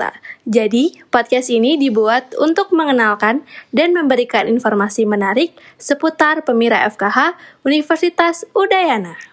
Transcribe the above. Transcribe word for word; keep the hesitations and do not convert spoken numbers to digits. fakta. Jadi, podcast ini dibuat untuk mengenalkan dan memberikan informasi menarik seputar Pemira F K H Universitas Udayana.